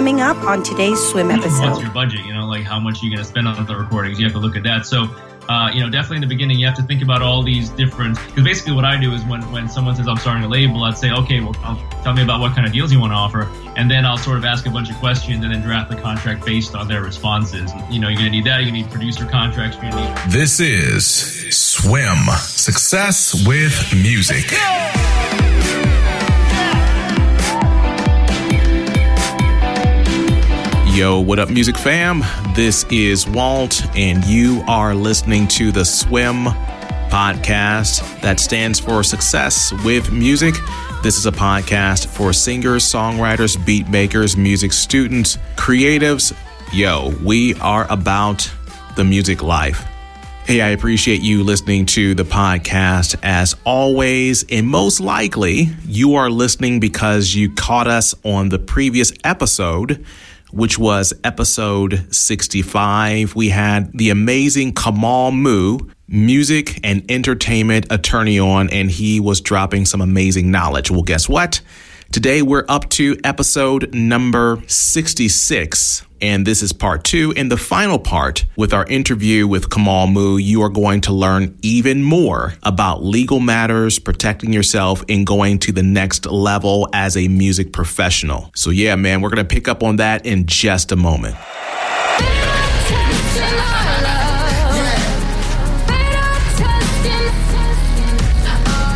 coming up on today's Swim episode. What's your budget? You know, like how much you're going to spend on the recordings. You have to look at that. So, you know, definitely in the beginning, you have to think about all these different, because basically what I do is when someone says I'm starting a label, I'd say, okay, well, tell me about what kind of deals you want to offer. And then I'll sort of ask a bunch of questions and then draft the contract based on their responses. And, you know, you're going to need that. You're going to need producer contracts. You're going to need. This is Swim, Success with Music. Yo, what up, music fam? This is Walt, and you are listening to the SWIM podcast that stands for Success with Music. This is a podcast for singers, songwriters, beat makers, music students, creatives. Yo, we are about the music life. Hey, I appreciate you listening to the podcast as always, and most likely you are listening because you caught us on the previous episode, which was episode 65. We had the amazing Kamal Moo, music and entertainment attorney, on, and he was dropping some amazing knowledge. Well, guess what? Today we're up to episode number 66, and this is part two. In the final part with our interview with Kamal Moo, you are going to learn even more about legal matters, protecting yourself, and going to the next level as a music professional. So yeah, man, we're going to pick up on that in just a moment.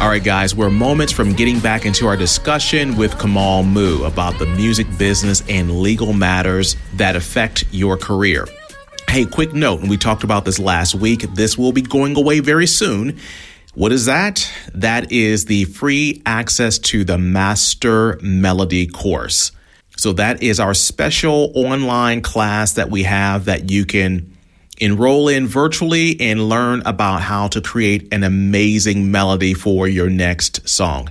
All right, guys, we're moments from getting back into our discussion with Kamal Moo about the music business and legal matters that affect your career. Hey, quick note, and we talked about this last week, this will be going away very soon. What is that? That is the free access to the Master Melody course. So that is our special online class that we have that you can enroll in virtually and learn about how to create an amazing melody for your next song.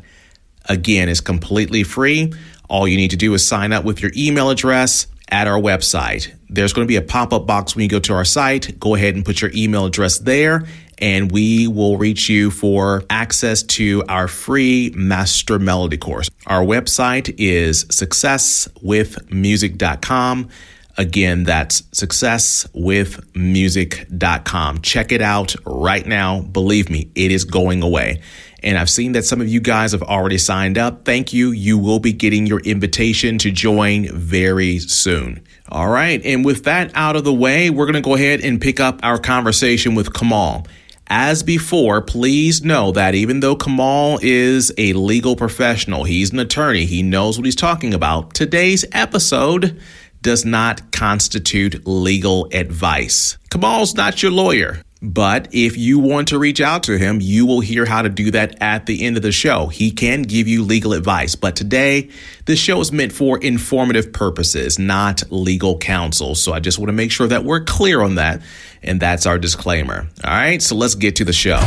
Again, it's completely free. All you need to do is sign up with your email address at our website. There's going to be a pop-up box when you go to our site. Go ahead and put your email address there, and we will reach you for access to our free Master Melody course. Our website is successwithmusic.com. Again, that's successwithmusic.com. Check it out right now. Believe me, it is going away. And I've seen that some of you guys have already signed up. Thank you. You will be getting your invitation to join very soon. All right. And with that out of the way, we're going to go ahead and pick up our conversation with Kamal. As before, please know that even though Kamal is a legal professional, he's an attorney, he knows what he's talking about. Today's episode does not constitute legal advice. Kamal's not your lawyer, but if you want to reach out to him, you will hear how to do that at the end of the show. He can give you legal advice, but today, this show is meant for informative purposes, not legal counsel. So I just want to make sure that we're clear on that, and that's our disclaimer. All right, so let's get to the show.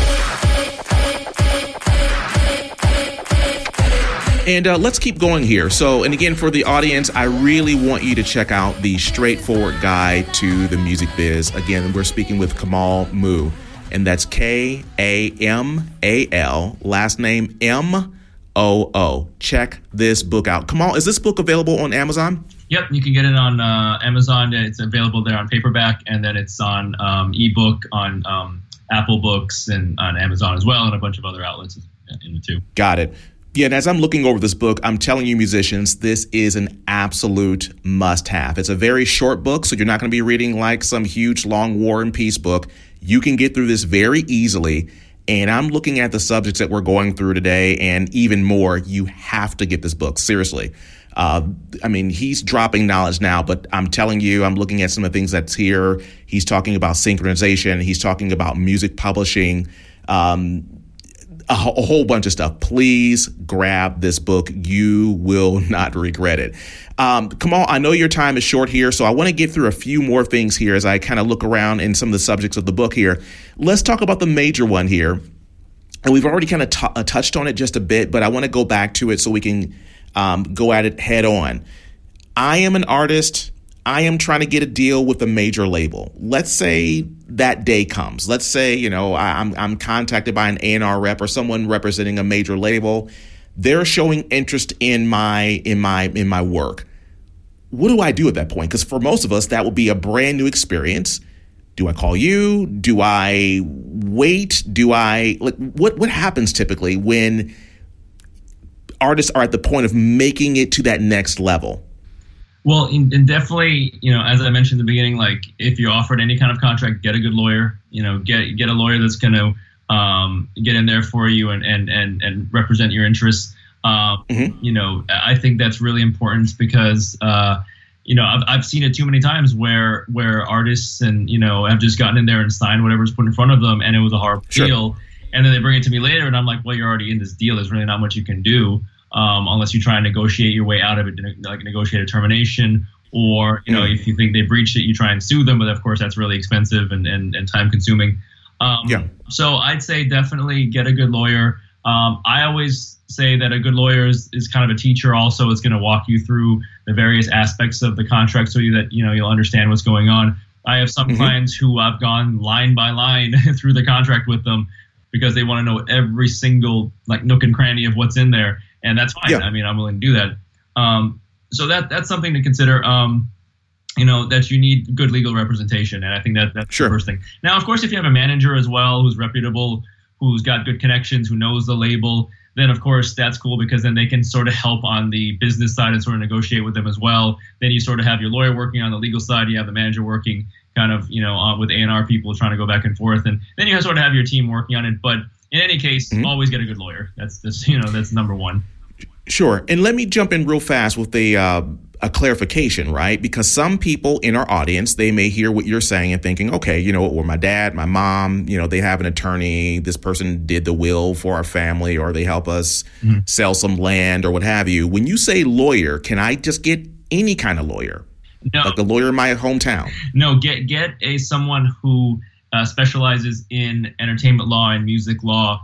And let's keep going here. So, and again, for the audience, I really want you to check out the Straightforward Guide to the Music Biz. Again, we're speaking with Kamal Moo, and that's Kamal, last name Moo. Check this book out. Kamal, is this book available on Amazon? Yep, you can get it on Amazon. It's available there on paperback, and then it's on ebook, on Apple Books, and on Amazon as well, and a bunch of other outlets in the two. Got it. Yeah, and as I'm looking over this book, I'm telling you musicians, this is an absolute must-have. It's a very short book, so you're not going to be reading like some huge, long War and Peace book. You can get through this very easily, and I'm looking at the subjects that we're going through today and even more. You have to get this book, seriously. I mean, he's dropping knowledge now, but I'm telling you, I'm looking at some of the things that's here. He's talking about synchronization. He's talking about music publishing, a whole bunch of stuff. Please grab this book. You will not regret it. Kamal, I know your time is short here, so I want to get through a few more things here as I kind of look around in some of the subjects of the book here. Let's talk about the major one here. And we've already kind of touched on it just a bit, but I want to go back to it so we can go at it head on. I am an artist. I am trying to get a deal with a major label. Let's say that day comes. Let's say, you know, I'm contacted by an A&R rep or someone representing a major label. They're showing interest in my work. what do I do at that point? Because for most of us, that will be a brand new experience. Do I call you? Do I wait? Do I, like, what happens typically when artists are at the point of making it to that next level? Well, and definitely, you know, as I mentioned in the beginning, like, if you're offered any kind of contract, get a good lawyer, you know, get a lawyer that's going to get in there for you and represent your interests. You know, I think that's really important because, you know, I've seen it too many times where artists and, you know, have just gotten in there and signed whatever's put in front of them, and it was a horrible deal. And then they bring it to me later and I'm like, well, you're already in this deal. There's really not much you can do. Unless you try and negotiate your way out of it, like negotiate a termination, or, you know, if you think they breached it, you try and sue them. But of course, that's really expensive and time consuming. So I'd say definitely get a good lawyer. I always say that a good lawyer is kind of a teacher also. It's going to walk you through the various aspects of the contract so that, you know, you'll understand what's going on. I have some clients who I've gone line by line through the contract with them because they want to know every single, like, nook and cranny of what's in there. And that's fine. Yeah. I mean, I'm willing to do that. So that's something to consider, you know, that you need good legal representation. And I think that's the first thing. Now, of course, if you have a manager as well who's reputable, who's got good connections, who knows the label, then, of course, that's cool because then they can sort of help on the business side and sort of negotiate with them as well. Then you sort of have your lawyer working on the legal side. You have the manager working kind of, you know, with A&R people trying to go back and forth. And then you sort of have your team working on it. But in any case, always get a good lawyer. That's just, you know, that's number one. Sure. And let me jump in real fast with a clarification, right? Because some people in our audience, they may hear what you're saying and thinking, okay, you know, or my dad, my mom, you know, they have an attorney. This person did the will for our family, or they help us sell some land or what have you. When you say lawyer, can I just get any kind of lawyer? No. Like a lawyer in my hometown? No, get a someone who specializes in entertainment law and music law.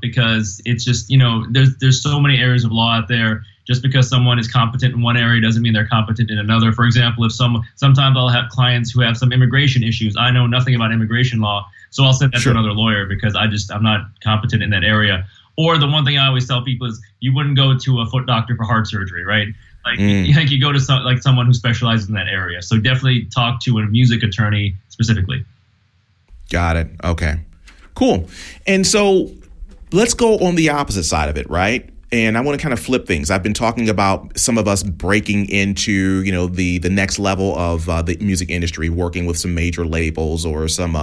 Because it's just, you know, there's so many areas of law out there. Just because someone is competent in one area doesn't mean they're competent in another. For example, if sometimes I'll have clients who have some immigration issues. I know nothing about immigration law, so I'll send that to another lawyer because I'm not competent in that area. Or the one thing I always tell people is you wouldn't go to a foot doctor for heart surgery, right? Like, you go to someone who specializes in that area. So definitely talk to a music attorney specifically. Got it. Okay. Cool. And so let's go on the opposite side of it, right? And I want to kind of flip things. I've been talking about some of us breaking into, you know, the next level of the music industry, working with some major labels or some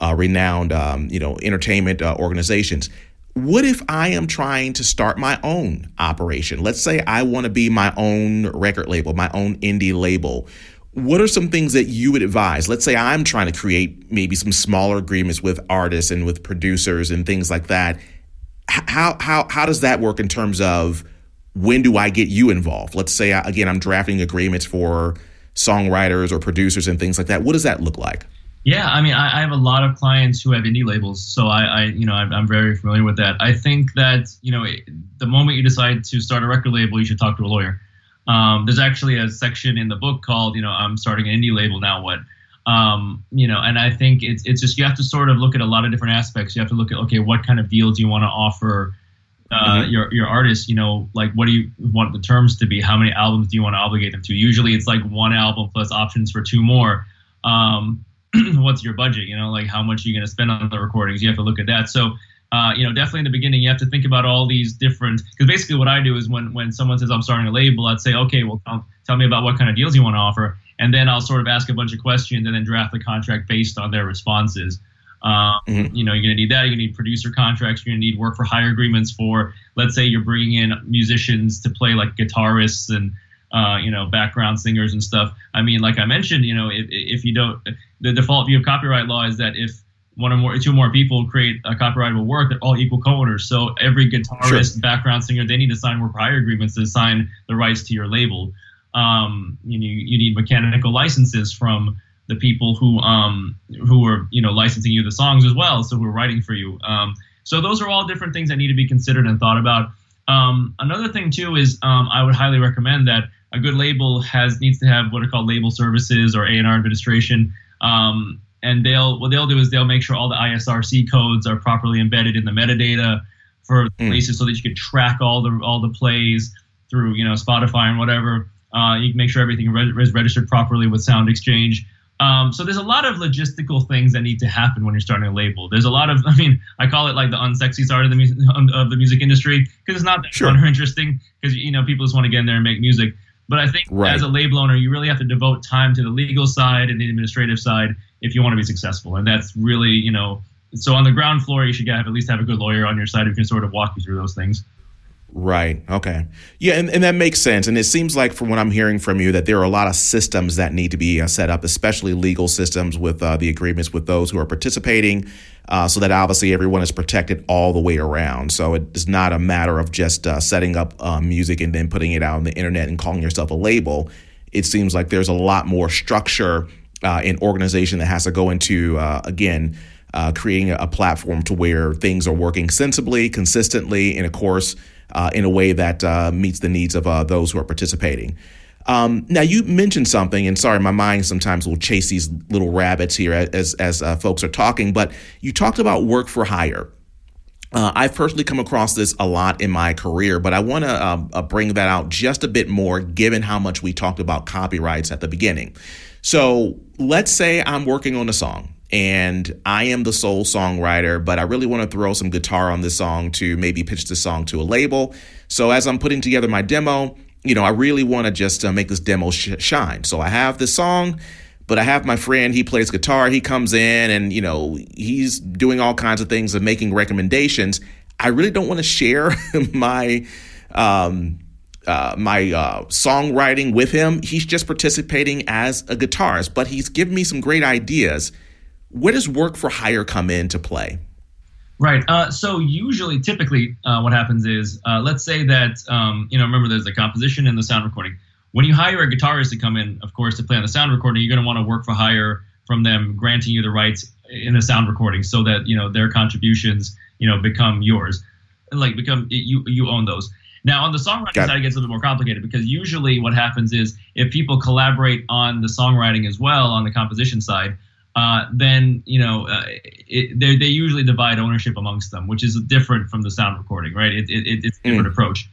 renowned, you know, entertainment organizations. What if I am trying to start my own operation? Let's say I want to be my own record label, my own indie label. What are some things that you would advise? Let's say I'm trying to create maybe some smaller agreements with artists and with producers and things like that. How does that work in terms of when do I get you involved? Let's say, again, I'm drafting agreements for songwriters or producers and things like that. What does that look like? Yeah, I mean, I have a lot of clients who have indie labels, so I you know, I'm very familiar with that. I think that, you know, the moment you decide to start a record label, you should talk to a lawyer. There's actually a section in the book called, you know, I'm starting an indie label, now what? You know, and I think it's just, you have to sort of look at a lot of different aspects. You have to look at, okay, what kind of deal do you want to offer your artists? You know, like, what do you want the terms to be? How many albums do you want to obligate them to? Usually it's like one album plus options for two more. What's your budget? You know, like, how much are you going to spend on the recordings? You have to look at that. So, you know, definitely in the beginning, you have to think about all these different, because basically what I do is when someone says I'm starting a label, I'd say, okay, well, tell me about what kind of deals you want to offer. And then I'll sort of ask a bunch of questions and then draft the contract based on their responses. You know, you're going to need that. You're going to need producer contracts. You're going to need work for hire agreements for, let's say you're bringing in musicians to play like guitarists and, you know, background singers and stuff. I mean, like I mentioned, you know, if you don't, the default view of copyright law is that if one or more, two more people create a copyrightable work, they're all equal co-owners. So every guitarist, background singer, they need to sign work for hire agreements to sign the rights to your label. You need mechanical licenses from the people who are, you know, licensing you the songs as well. So who are writing for you. So those are all different things that need to be considered and thought about. Another thing too is I would highly recommend that a good label needs to have what are called label services or A&R administration. And what they'll do is they'll make sure all the ISRC codes are properly embedded in the metadata for releases so that you can track all the plays through, you know, Spotify and whatever. You can make sure everything is registered properly with SoundExchange. So there's a lot of logistical things that need to happen when you're starting a label. There's a lot of, I mean, I call it like the unsexy side of the music industry, because it's not that fun or interesting, because, you know, people just want to get in there and make music. But I think as a label owner, you really have to devote time to the legal side and the administrative side if you want to be successful. And that's really, you know, so on the ground floor, you should have at least have a good lawyer on your side who can sort of walk you through those things. Right. Okay. Yeah. And that makes sense. And it seems like from what I'm hearing from you that there are a lot of systems that need to be set up, especially legal systems with the agreements with those who are participating, so that obviously everyone is protected all the way around. So it's not a matter of just setting up music and then putting it out on the internet and calling yourself a label. It seems like there's a lot more structure and organization that has to go into, creating a platform to where things are working sensibly, consistently, and of course, in a way that meets the needs of those who are participating. Now, you mentioned something, and sorry, my mind sometimes will chase these little rabbits here as folks are talking, but you talked about work for hire. I've personally come across this a lot in my career, but I want to bring that out just a bit more, given how much we talked about copyrights at the beginning. So let's say I'm working on a song, and I am the sole songwriter, but I really want to throw some guitar on this song to maybe pitch this song to a label. So as I'm putting together my demo, you know, I really want to just make this demo shine. So I have this song, but I have my friend, he plays guitar, he comes in and, you know, he's doing all kinds of things and making recommendations. I really don't want to share my songwriting with him. He's just participating as a guitarist, but he's given me some great ideas. Where does work for hire come into play? Right. So typically, what happens is, let's say that, remember there's the composition and the sound recording. When you hire a guitarist to come in, of course, to play on the sound recording, you're going to want to work for hire from them, granting you the rights in the sound recording so that, you know, their contributions, you know, become yours, like become you own those. Now, on the songwriting side, it gets a little bit more complicated because usually what happens is if people collaborate on the songwriting as well on the composition side, then, you know, they usually divide ownership amongst them, which is different from the sound recording, right? It's a different approach.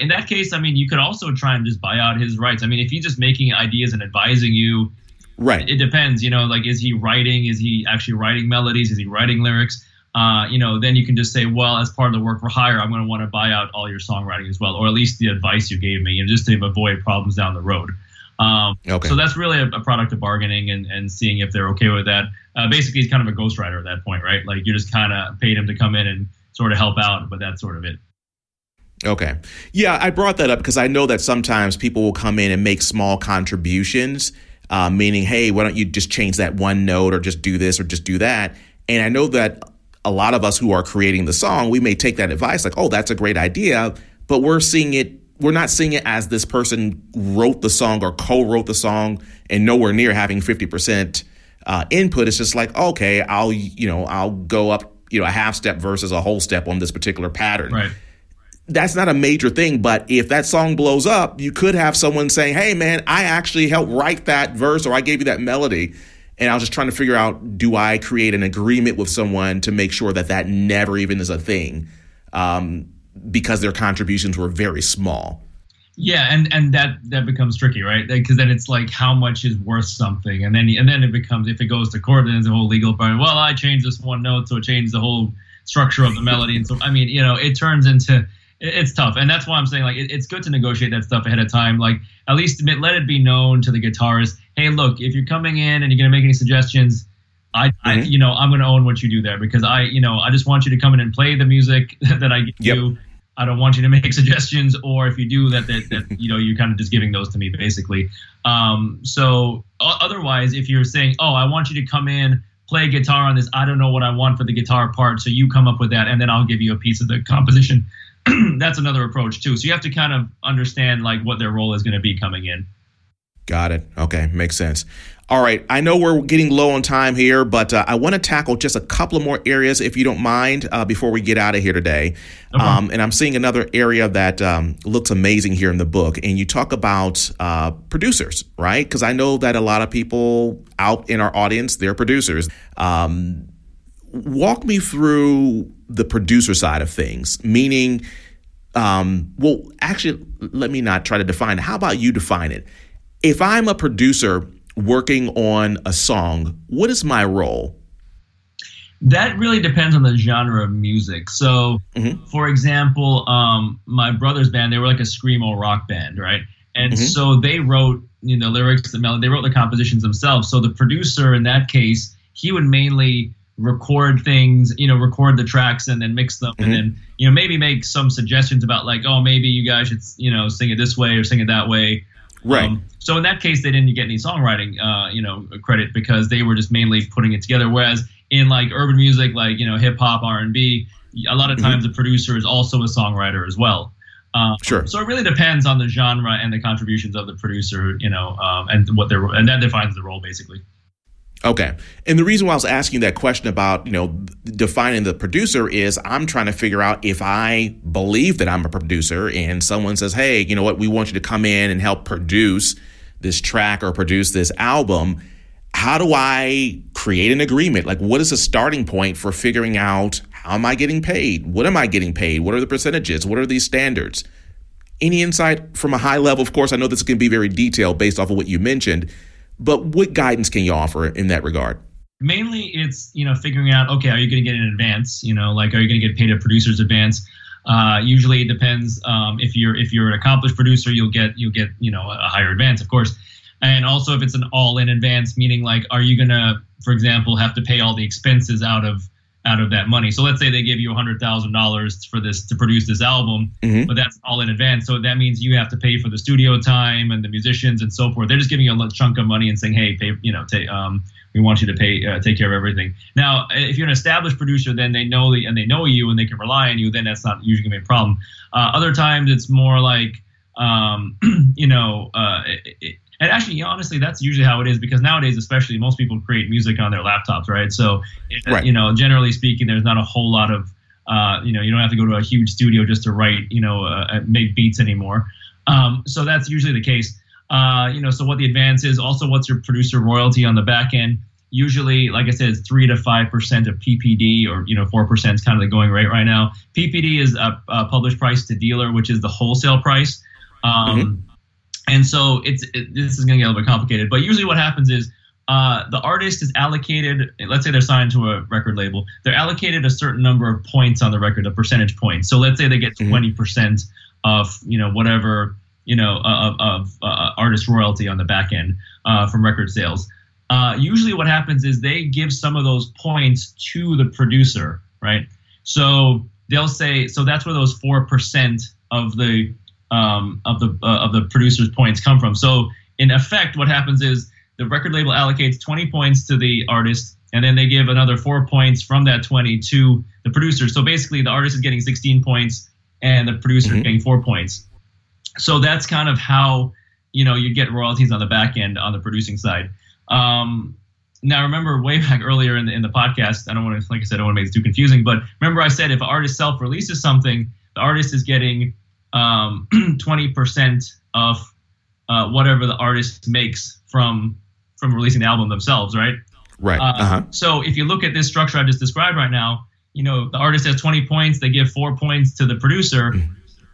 In that case, I mean, you could also try and just buy out his rights. I mean, if he's just making ideas and advising you, right? It depends, you know, like, is he writing? Is he actually writing melodies? Is he writing lyrics? Then you can just say, well, as part of the work for hire, I'm going to want to buy out all your songwriting as well, or at least the advice you gave me, you know, just to avoid problems down the road. So that's really a product of bargaining and seeing if they're okay with that. Basically, he's kind of a ghostwriter at that point, right? Like, you just kind of paid him to come in and sort of help out, but that's sort of it. Okay. Yeah, I brought that up because I know that sometimes people will come in and make small contributions, meaning, hey, why don't you just change that one note or just do this or just do that? And I know that a lot of us who are creating the song, we may take that advice like, oh, that's a great idea, but we're not seeing it as this person wrote the song or co-wrote the song and nowhere near having 50% input. It's just like, okay, I'll go up, you know, a half step versus a whole step on this particular pattern. Right. That's not a major thing. But if that song blows up, you could have someone saying, hey, man, I actually helped write that verse, or I gave you that melody. And I was just trying to figure out, do I create an agreement with someone to make sure that never even is a thing? Because their contributions were very small. Yeah, and that becomes tricky, right? Because then it's like, how much is worth something? And then it becomes, if it goes to court, then it's a whole legal problem. Well, I changed this one note, so it changed the whole structure of the melody. And so, I mean, you know, it turns into, it's tough. And that's why I'm saying, like, it's good to negotiate that stuff ahead of time. Like, at least let it be known to the guitarist, hey, look, if you're coming in and you're going to make any suggestions, I'm going to own what you do there, because I just want you to come in and play the music that I give you. I don't want you to make suggestions, or if you do that you know, you're kind of just giving those to me basically. So otherwise, if you're saying, oh, I want you to come in, play guitar on this, I don't know what I want for the guitar part, so you come up with that, and then I'll give you a piece of the composition. That's another approach too. So you have to kind of understand like what their role is going to be coming in. Got it. Okay. Makes sense. All right. I know we're getting low on time here, but I want to tackle just a couple of more areas, if you don't mind, before we get out of here today. Okay. And I'm seeing another area that looks amazing here in the book. And you talk about producers, right? Because I know that a lot of people out in our audience, they're producers. Walk me through the producer side of things, meaning Well, actually, let me not try to define it. How about you define it? If I'm a producer working on a song, what is my role? That really depends on the genre of music. So, for example, my brother's band, they were like a screamo rock band, right? And so they wrote, you know, the lyrics, the melody, they wrote the compositions themselves. So the producer in that case, he would mainly record things, you know, record the tracks and then mix them and then, you know, maybe make some suggestions about like, oh, maybe you guys should, you know, sing it this way or sing it that way. Right. So in that case, they didn't get any songwriting, you know, credit because they were just mainly putting it together. Whereas in like urban music, like, you know, hip hop, R&B, a lot of times the producer is also a songwriter as well. Sure. So it really depends on the genre and the contributions of the producer, you know, and what they're, and that defines the role basically. Okay. And the reason why I was asking that question about, you know, defining the producer is I'm trying to figure out if I believe that I'm a producer and someone says, hey, you know what, we want you to come in and help produce this track or produce this album. How do I create an agreement? Like, what is the starting point for figuring out how am I getting paid? What am I getting paid? What are the percentages? What are these standards? Any insight from a high level? Of course, I know this can be very detailed based off of what you mentioned, but what guidance can you offer in that regard? Mainly it's, you know, figuring out, okay, are you going to get an advance? You know, like, are you going to get paid a producer's advance? Usually it depends. If you're an accomplished producer, you'll get, you know, a higher advance, of course. And also if it's an all in advance, meaning like, are you going to, for example, have to pay all the expenses out of that money? So let's say they give you $100,000 for this to produce this album, but that's all in advance. So that means you have to pay for the studio time and the musicians and so forth. They're just giving you a chunk of money and saying, hey, pay, you know, we want you to pay, take care of everything. Now, if you're an established producer, then they know you and they can rely on you. Then that's not usually gonna be a problem. Other times it's more like, you know, and actually, honestly, that's usually how it is because nowadays, especially, most people create music on their laptops, right? So, you know, generally speaking, there's not a whole lot of, you know, you don't have to go to a huge studio just to write, you know, make beats anymore. So that's usually the case. You know, so what the advance is, also what's your producer royalty on the back end? Usually, like I said, it's 3 to 5% of PPD or, you know, 4% is kind of the going rate right now. PPD is a published price to dealer, which is the wholesale price. And so this is going to get a little bit complicated, but usually what happens is the artist is allocated, let's say they're signed to a record label, they're allocated a certain number of points on the record, a percentage point. So let's say they get 20% of, you know, whatever, you know, of artist royalty on the back end from record sales. Usually what happens is they give some of those points to the producer, right? So they'll say, so that's where those 4% of the producer's points come from. So in effect, what happens is the record label allocates 20 points to the artist, and then they give another 4 points from that 20 to the producer. So basically the artist is getting 16 points and the producer is getting 4 points. So that's kind of how, you know, you get royalties on the back end on the producing side. Now remember way back earlier in the podcast, I don't want to, like I said, I don't want to make it too confusing, but remember I said if an artist self-releases something, the artist is getting 20% of whatever the artist makes from releasing the album themselves, right? Right. So if you look at this structure I just described right now, you know, the artist has 20 points, they give 4 points to the producer.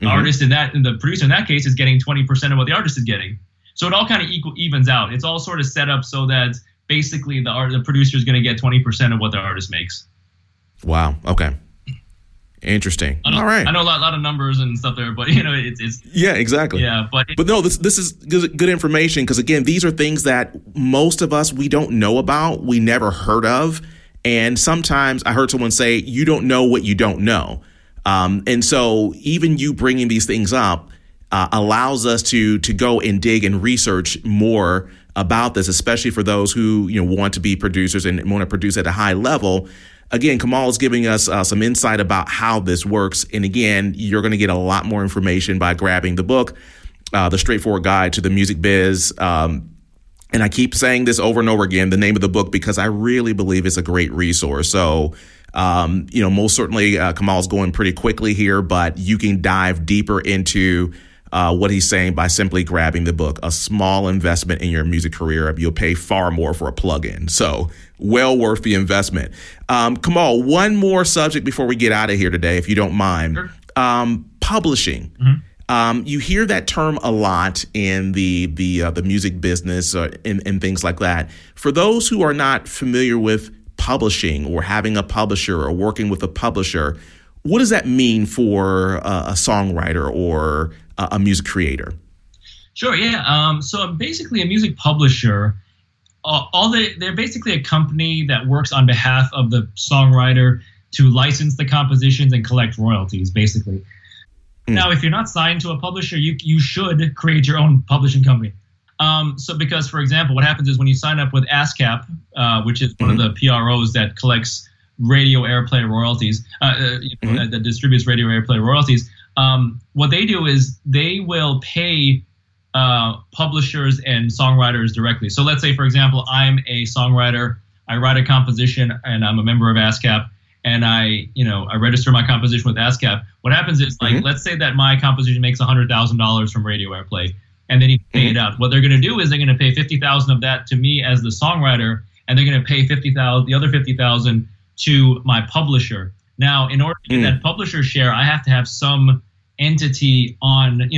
The artist the producer in that case is getting 20% of what the artist is getting. So it all kind of evens out. It's all sort of set up so that basically the producer is going to get 20% of what the artist makes. Wow. Okay. Interesting. All right. I know a lot of numbers and stuff there, but you know, it's yeah, exactly. Yeah, but no, this is good information because again, these are things that most of us we don't know about, we never heard of, and sometimes I heard someone say, "You don't know what you don't know," and so even you bringing these things up allows us to go and dig and research more about this, especially for those who you know want to be producers and want to produce at a high level. Again, Kamal is giving us some insight about how this works. And again, you're going to get a lot more information by grabbing the book, The Straightforward Guide to the Music Biz. And I keep saying this over and over again, the name of the book, because I really believe it's a great resource. So, you know, most certainly Kamal's going pretty quickly here, but you can dive deeper into what he's saying by simply grabbing the book, a small investment in your music career. You'll pay far more for a plug-in. So well worth the investment. Kamal, one more subject before we get out of here today, if you don't mind. Sure. publishing. Mm-hmm. You hear that term a lot in the music business and things like that. For those who are not familiar with publishing or having a publisher or working with a publisher, what does that mean for a songwriter or a music creator? Sure, yeah. So basically a music publisher, they're basically a company that works on behalf of the songwriter to license the compositions and collect royalties, basically. Now, if you're not signed to a publisher, you should create your own publishing company. So because, for example, what happens is when you sign up with ASCAP, which is one of the PROs that collects radio airplay royalties, that distributes radio airplay royalties, what they do is they will pay publishers and songwriters directly. So let's say, for example, I'm a songwriter, I write a composition, and I'm a member of ASCAP. And I register my composition with ASCAP. What happens is, like, let's say that my composition makes $100,000 from radio airplay, and then you pay it out. What they're going to do is they're going to pay $50,000 of that to me as the songwriter, and they're going to pay the other $50,000 to my publisher. Now, in order to get that publisher share, I have to have some entity on,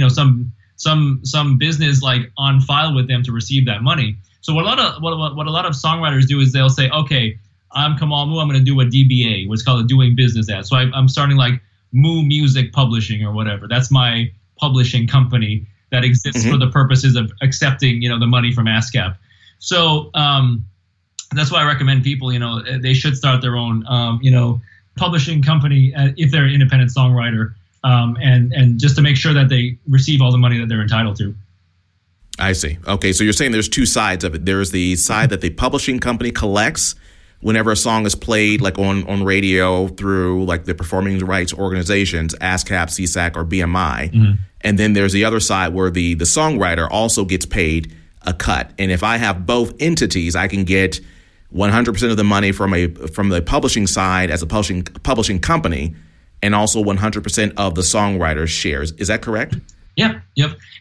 some business like on file with them to receive that money. So what a lot of songwriters do is they'll say, okay, I'm Kamal Moo, I'm going to do a DBA, what's called a doing business as. So I'm starting like Moo Music Publishing or whatever. That's my publishing company that exists for the purposes of accepting, the money from ASCAP. So that's why I recommend people, they should start their own, publishing company if they're an independent songwriter, and just to make sure that they receive all the money that they're entitled to. I see. Okay, so you're saying there's two sides of it. There's the side that the publishing company collects whenever a song is played, like on radio through like the performing rights organizations, ASCAP, SESAC, or BMI. Mm-hmm. And then there's the other side where the songwriter also gets paid a cut. And if I have both entities, I can get 100% of the money from the publishing side as a publishing company, and also 100% of the songwriter's shares. Is that correct? Yep.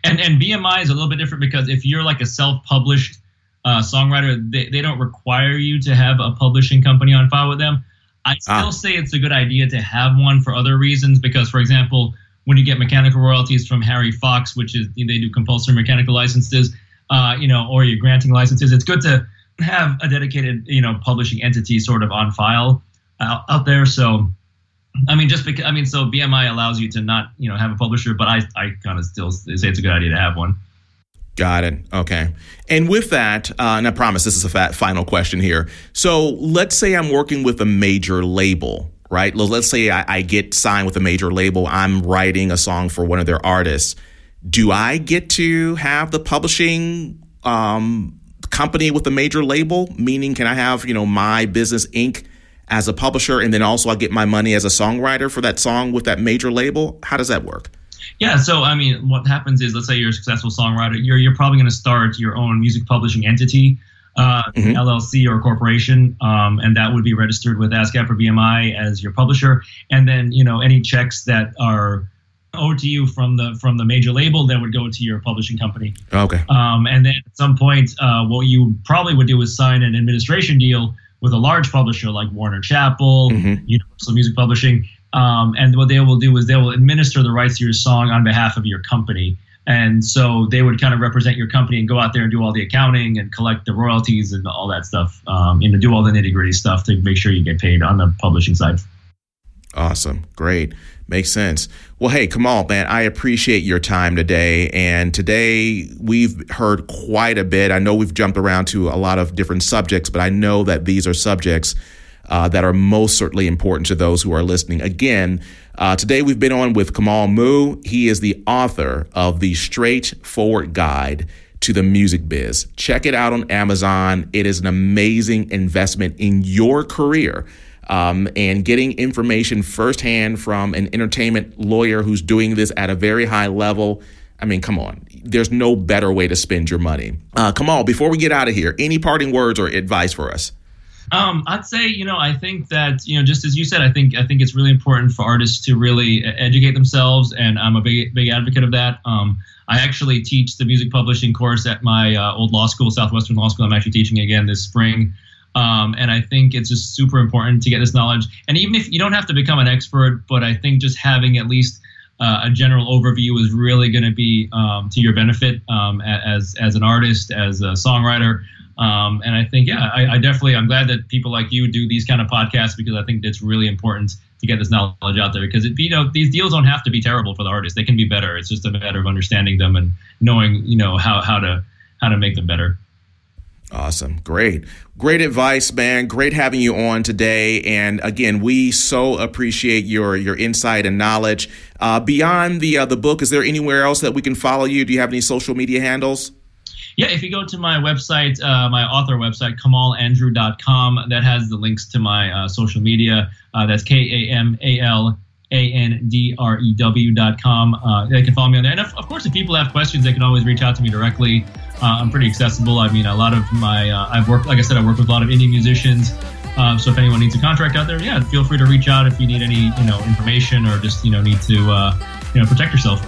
And BMI is a little bit different because if you're like a self-published songwriter, they don't require you to have a publishing company on file with them. I still say it's a good idea to have one for other reasons because, for example, when you get mechanical royalties from Harry Fox, which is they do compulsory mechanical licenses, or you're granting licenses, it's good to have a dedicated, publishing entity sort of on file out there. So, so BMI allows you to not, have a publisher, but I kind of still say it's a good idea to have one. Got it. Okay. And with that, and I promise this is a final question here. So let's say I'm working with a major label, right? Let's say I get signed with a major label. I'm writing a song for one of their artists. Do I get to have the publishing company with a major label? Meaning, can I have, my business Inc. as a publisher, and then also I get my money as a songwriter for that song with that major label? How does that work? Yeah, so what happens is, let's say you're a successful songwriter, you're probably going to start your own music publishing entity, LLC or corporation, and that would be registered with ASCAP or BMI as your publisher. And then any checks that are owed to you from the major label that would go to your publishing company. Okay. And then at some point, what you probably would do is sign an administration deal with a large publisher like Warner Chappell, Universal Music Publishing. And what they will do is they will administer the rights to your song on behalf of your company. And so they would kind of represent your company and go out there and do all the accounting and collect the royalties and all that stuff, do all the nitty-gritty stuff to make sure you get paid on the publishing side. Awesome. Great. Makes sense. Well, hey, Kamal, man, I appreciate your time today. And today we've heard quite a bit. I know we've jumped around to a lot of different subjects, but I know that these are subjects that are most certainly important to those who are listening. Again, today we've been on with Kamal Moo. He is the author of the Straightforward Guide to the Music Biz. Check it out on Amazon. It is an amazing investment in your career, and getting information firsthand from an entertainment lawyer who's doing this at a very high level. Come on. There's no better way to spend your money. Kamal, before we get out of here, any parting words or advice for us? I'd say, I think that, just as you said, I think it's really important for artists to really educate themselves, and I'm a big advocate of that. I actually teach the music publishing course at my old law school, Southwestern Law School. I'm actually teaching again this spring. And I think it's just super important to get this knowledge. And even if you don't have to become an expert, but I think just having at least a general overview is really going to be to your benefit as an artist, as a songwriter. And I think, yeah, I'm glad that people like you do these kind of podcasts, because I think it's really important to get this knowledge out there, because these deals don't have to be terrible for the artist. They can be better. It's just a matter of understanding them and knowing, how to make them better. Awesome. Great advice, man. Great having you on today. And again, we so appreciate your insight and knowledge. Beyond the book, is there anywhere else that we can follow you? Do you have any social media handles? Yeah, if you go to my website, my author website, kamalandrew.com, that has the links to my social media. That's KAMALANDREW.com. They can follow me on there. And of course, if people have questions, they can always reach out to me directly. I'm pretty accessible. I mean, a lot of my, I work with a lot of indie musicians. So if anyone needs a contract out there, yeah, feel free to reach out if you need any, information, or just, need to, protect yourself.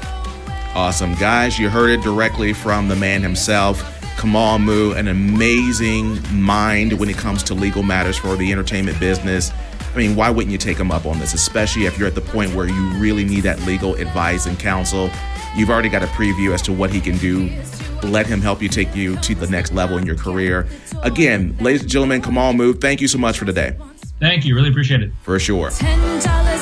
Awesome. Guys, you heard it directly from the man himself, Kamal Moo, an amazing mind when it comes to legal matters for the entertainment business. I mean, why wouldn't you take him up on this, especially if you're at the point where you really need that legal advice and counsel? You've already got a preview as to what he can do. Let him help you take you to the next level in your career. Again, ladies and gentlemen, Kamal Moo, thank you so much for today. Thank you. Really appreciate it. For sure. $10